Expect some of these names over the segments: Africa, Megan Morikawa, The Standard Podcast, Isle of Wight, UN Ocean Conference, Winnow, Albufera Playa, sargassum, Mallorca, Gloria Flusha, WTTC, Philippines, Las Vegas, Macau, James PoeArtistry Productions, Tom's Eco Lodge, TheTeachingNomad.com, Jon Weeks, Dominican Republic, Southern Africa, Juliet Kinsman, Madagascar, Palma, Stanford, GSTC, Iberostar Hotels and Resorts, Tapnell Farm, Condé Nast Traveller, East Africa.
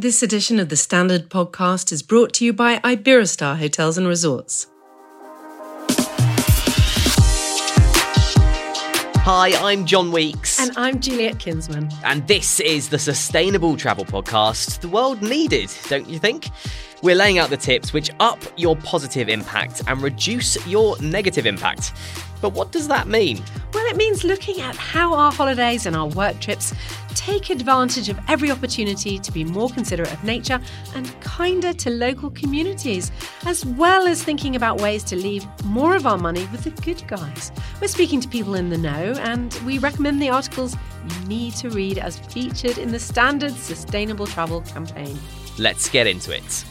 This edition of The Standard Podcast is brought to you by Iberostar Hotels and Resorts. Hi, I'm Jon Weeks. And I'm Juliet Kinsman. And this is the Sustainable Travel Podcast the world needed, don't you think? We're laying out the tips which up your positive impact and reduce your negative impact. But what does that mean? Well, it means looking at how our holidays and our work trips take advantage of every opportunity to be more considerate of nature and kinder to local communities, as well as thinking about ways to leave more of our money with the good guys. We're speaking to people in the know, and we recommend the articles you need to read as featured in the Standard Sustainable Travel campaign. Let's get into it.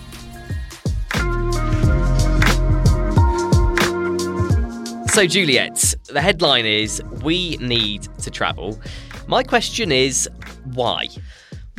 So, Juliet, the headline is, we need to travel. My question is, why?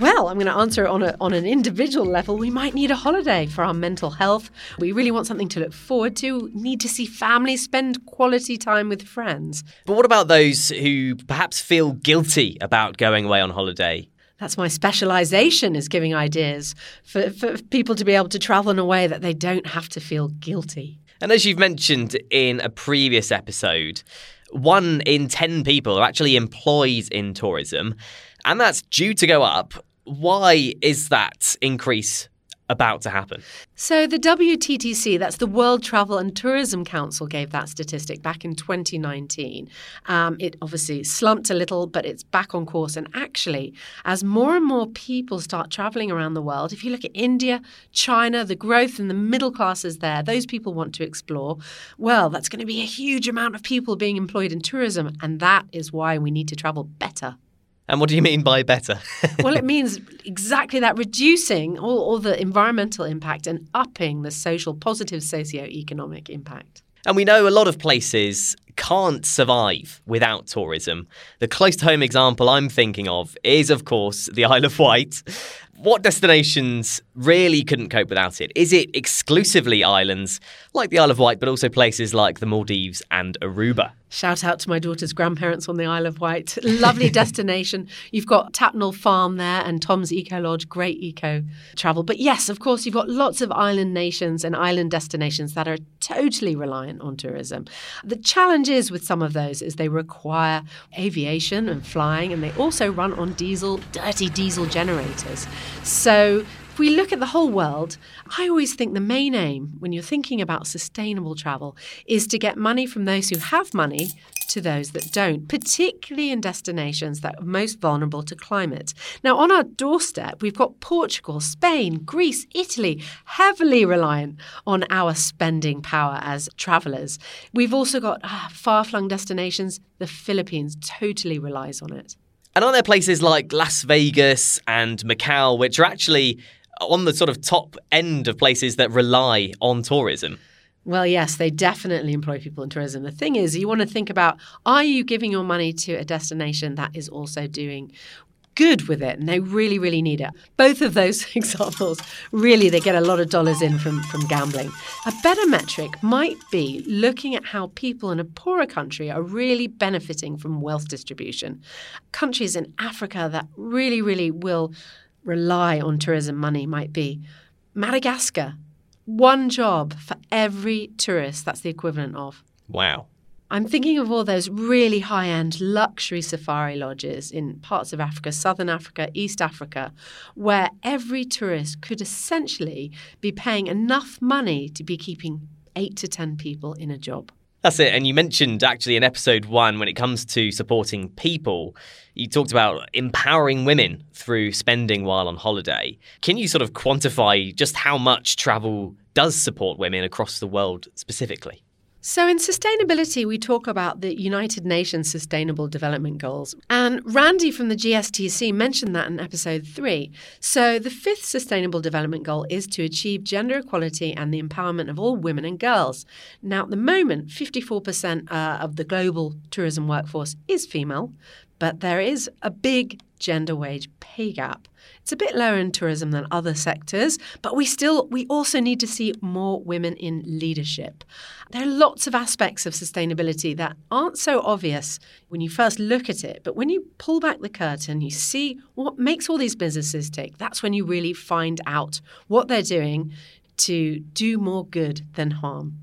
Well, I'm going to answer it on an individual level. We might need a holiday for our mental health. We really want something to look forward to. Need to see family, spend quality time with friends. But what about those who perhaps feel guilty about going away on holiday? That's my specialisation, is giving ideas for people to be able to travel in a way that they don't have to feel guilty. And as you've mentioned in a previous episode, 1 in 10 people are actually employed in tourism, and that's due to go up. Why is that increase about to happen? So the WTTC, that's the World Travel and Tourism Council, gave that statistic back in 2019. It obviously slumped a little, but it's back on course. And actually, as more and more people start travelling around the world, if you look at India, China, the growth in the middle classes there, those people want to explore. Well, that's going to be a huge amount of people being employed in tourism. And that is why we need to travel better. And what do you mean by better? Well, it means exactly that, reducing all the environmental impact and upping the social, positive socio-economic impact. And we know a lot of places can't survive without tourism. The close-to-home example I'm thinking of is, of course, the Isle of Wight. What destinations really couldn't cope without it? Is it exclusively islands like the Isle of Wight, but also places like the Maldives and Aruba? Shout out to my daughter's grandparents on the Isle of Wight. Lovely destination. You've got Tapnell Farm there and Tom's Eco Lodge, great eco travel. But yes, of course, you've got lots of island nations and island destinations that are totally reliant on tourism. The challenge is with some of those is they require aviation and flying, and they also run on diesel, dirty diesel generators. So if we look at the whole world, I always think the main aim when you're thinking about sustainable travel is to get money from those who have money to those that don't, particularly in destinations that are most vulnerable to climate. Now, on our doorstep, we've got Portugal, Spain, Greece, Italy, heavily reliant on our spending power as travellers. We've also got far-flung destinations. The Philippines totally relies on it. And are there places like Las Vegas and Macau, which are actually on the sort of top end of places that rely on tourism? Well, yes, they definitely employ people in tourism. The thing is, you want to think about, are you giving your money to a destination that is also doing good with it? And they really, really need it. Both of those examples, really, they get a lot of dollars in from gambling. A better metric might be looking at how people in a poorer country are really benefiting from wealth distribution. Countries in Africa that really, really will rely on tourism money might be Madagascar. 1 job for every tourist. That's the equivalent of. Wow. I'm thinking of all those really high-end luxury safari lodges in parts of Africa, Southern Africa, East Africa, where every tourist could essentially be paying enough money to be keeping 8 to 10 people in a job. That's it. And you mentioned actually in episode 1, when it comes to supporting people, you talked about empowering women through spending while on holiday. Can you sort of quantify just how much travel does support women across the world specifically? So in sustainability, we talk about the United Nations Sustainable Development Goals. And Randy from the GSTC mentioned that in episode 3. So the 5th Sustainable Development Goal is to achieve gender equality and the empowerment of all women and girls. Now, at the moment, 54% of the global tourism workforce is female, but there is a big gender wage pay gap. It's a bit lower in tourism than other sectors, but we also need to see more women in leadership. There are lots of aspects of sustainability that aren't so obvious when you first look at it, but when you pull back the curtain, you see what makes all these businesses tick. That's when you really find out what they're doing to do more good than harm.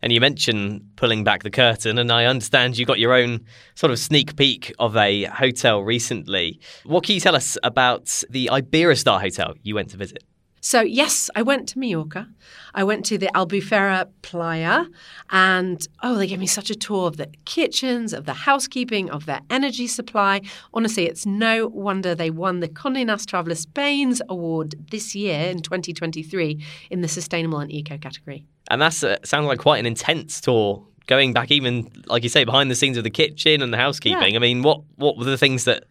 And you mentioned pulling back the curtain, and I understand you got your own sort of sneak peek of a hotel recently. What can you tell us about the Iberostar Hotel you went to visit? So, yes, I went to Mallorca. I went to the Albufera Playa, and, they gave me such a tour of the kitchens, of the housekeeping, of their energy supply. Honestly, it's no wonder they won the Condé Nast Traveller Spain's award this year in 2023 in the sustainable and eco category. And that sounds like quite an intense tour, going back even, like you say, behind the scenes of the kitchen and the housekeeping. Yeah. I mean, what were the things that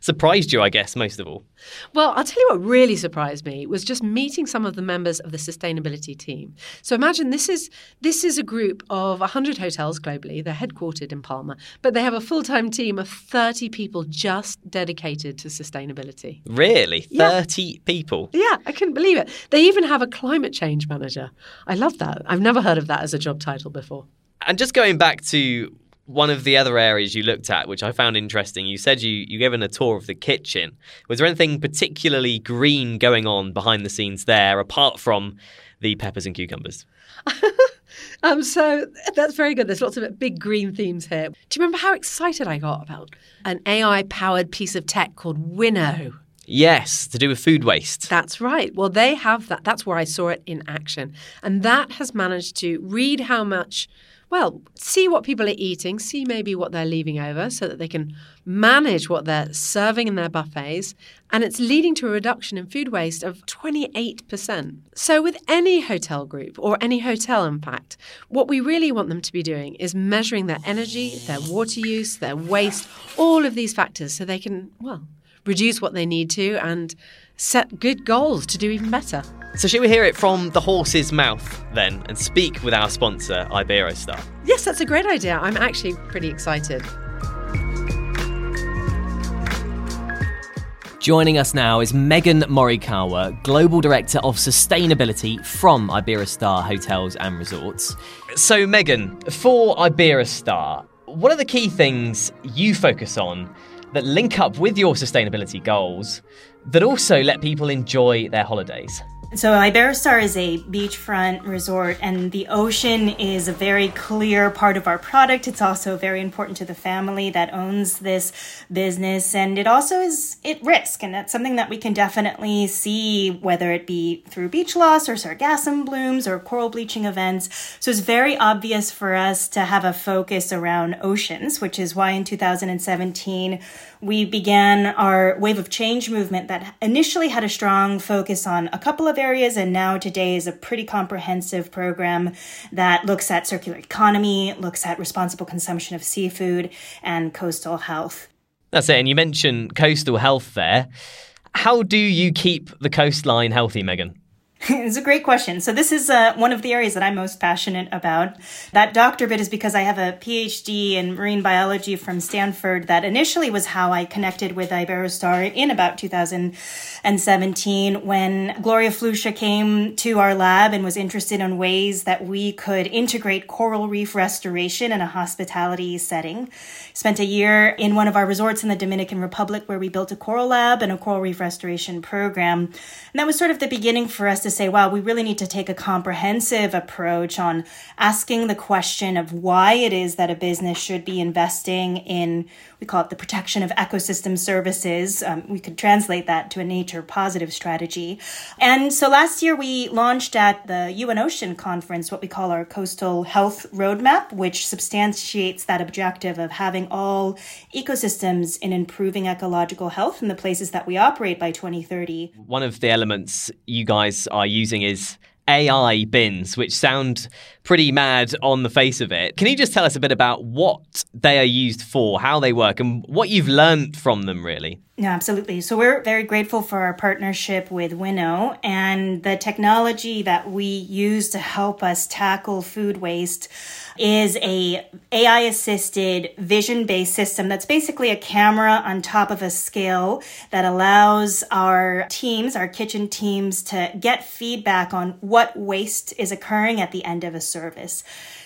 surprised you, I guess, most of all? Well, I'll tell you what really surprised me was just meeting some of the members of the sustainability team. So imagine this is a group of 100 hotels globally. They're headquartered in Palma, but they have a full-time team of 30 people just dedicated to sustainability. Really? 30 people? Yeah, I couldn't believe it. They even have a climate change manager. I love that. I've never heard of that as a job title before. And just going back to one of the other areas you looked at, which I found interesting, you said you gave a tour of the kitchen. Was there anything particularly green going on behind the scenes there, apart from the peppers and cucumbers? So that's very good. There's lots of big green themes here. Do you remember how excited I got about an AI-powered piece of tech called Winnow? Yes, to do with food waste. That's right. Well, they have that. That's where I saw it in action. And that has managed to read how much... Well, see what people are eating, see maybe what they're leaving over so that they can manage what they're serving in their buffets. And it's leading to a reduction in food waste of 28%. So with any hotel group, or any hotel in fact, what we really want them to be doing is measuring their energy, their water use, their waste, all of these factors so they can, reduce what they need to and set good goals to do even better. So should we hear it from the horse's mouth then and speak with our sponsor, Iberostar? Yes, that's a great idea. I'm actually pretty excited. Joining us now is Megan Morikawa, Global Director of Sustainability from Iberostar Hotels and Resorts. So Megan, for Iberostar, what are the key things you focus on that link up with your sustainability goals that also let people enjoy their holidays? So Iberostar is a beachfront resort, and the ocean is a very clear part of our product. It's also very important to the family that owns this business, and it also is at risk. And that's something that we can definitely see, whether it be through beach loss or sargassum blooms or coral bleaching events. So it's very obvious for us to have a focus around oceans, which is why in 2017, we began our Wave of Change movement that initially had a strong focus on a couple of areas, and now today is a pretty comprehensive program that looks at circular economy, looks at responsible consumption of seafood, and coastal health. That's it. And you mentioned coastal health there. How do you keep the coastline healthy, Megan? It's a great question. So this is one of the areas that I'm most passionate about. That doctor bit is because I have a PhD in marine biology from Stanford. That initially was how I connected with Iberostar in about 2017 when Gloria Flusha came to our lab and was interested in ways that we could integrate coral reef restoration in a hospitality setting. Spent a year in one of our resorts in the Dominican Republic where we built a coral lab and a coral reef restoration program. And that was sort of the beginning for us to say, wow, we really need to take a comprehensive approach on asking the question of why it is that a business should be investing in, we call it the protection of ecosystem services. We could translate that to a nature positive strategy. And so last year we launched at the UN Ocean Conference what we call our coastal health roadmap, which substantiates that objective of having all ecosystems in improving ecological health in the places that we operate by 2030. One of the elements you guys are using is AI bins, which sound pretty mad on the face of it. Can you just tell us a bit about what they are used for, how they work, and what you've learned from them, really? No, absolutely. So we're very grateful for our partnership with Winnow and the technology that we use to help us tackle food waste is a AI-assisted vision-based system that's basically a camera on top of a scale that allows our teams, our kitchen teams, to get feedback on what waste is occurring at the end of a service.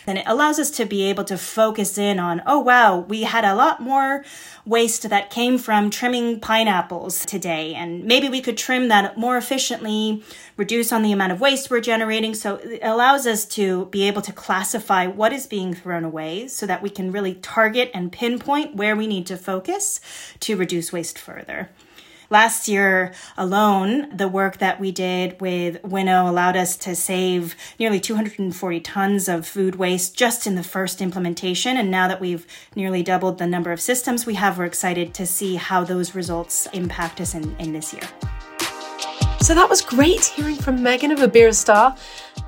And it allows us to be able to focus in on, oh, wow, we had a lot more waste that came from trimming pineapples today. And maybe we could trim that more efficiently, reduce on the amount of waste we're generating. So it allows us to be able to classify what is being thrown away so that we can really target and pinpoint where we need to focus to reduce waste further. Last year alone, the work that we did with Winnow allowed us to save nearly 240 tons of food waste just in the first implementation. And now that we've nearly doubled the number of systems we have, we're excited to see how those results impact us in this year. So that was great hearing from Megan of Iberostar,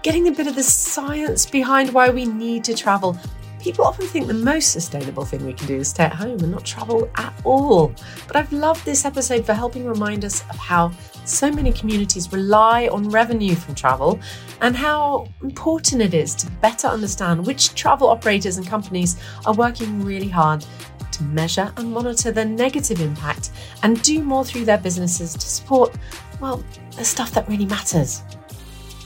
getting a bit of the science behind why we need to travel. People often think the most sustainable thing we can do is stay at home and not travel at all. But I've loved this episode for helping remind us of how so many communities rely on revenue from travel and how important it is to better understand which travel operators and companies are working really hard to measure and monitor their negative impact and do more through their businesses to support, well, the stuff that really matters.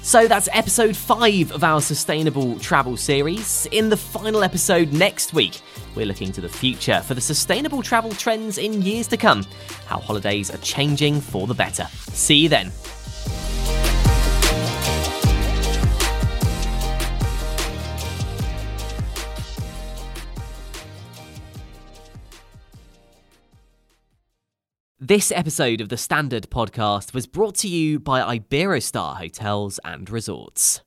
So that's episode 5 of our Sustainable Travel series. In the final episode next week, we're looking to the future for the sustainable travel trends in years to come, how holidays are changing for the better. See you then. This episode of The Standard Podcast was brought to you by Iberostar Hotels and Resorts.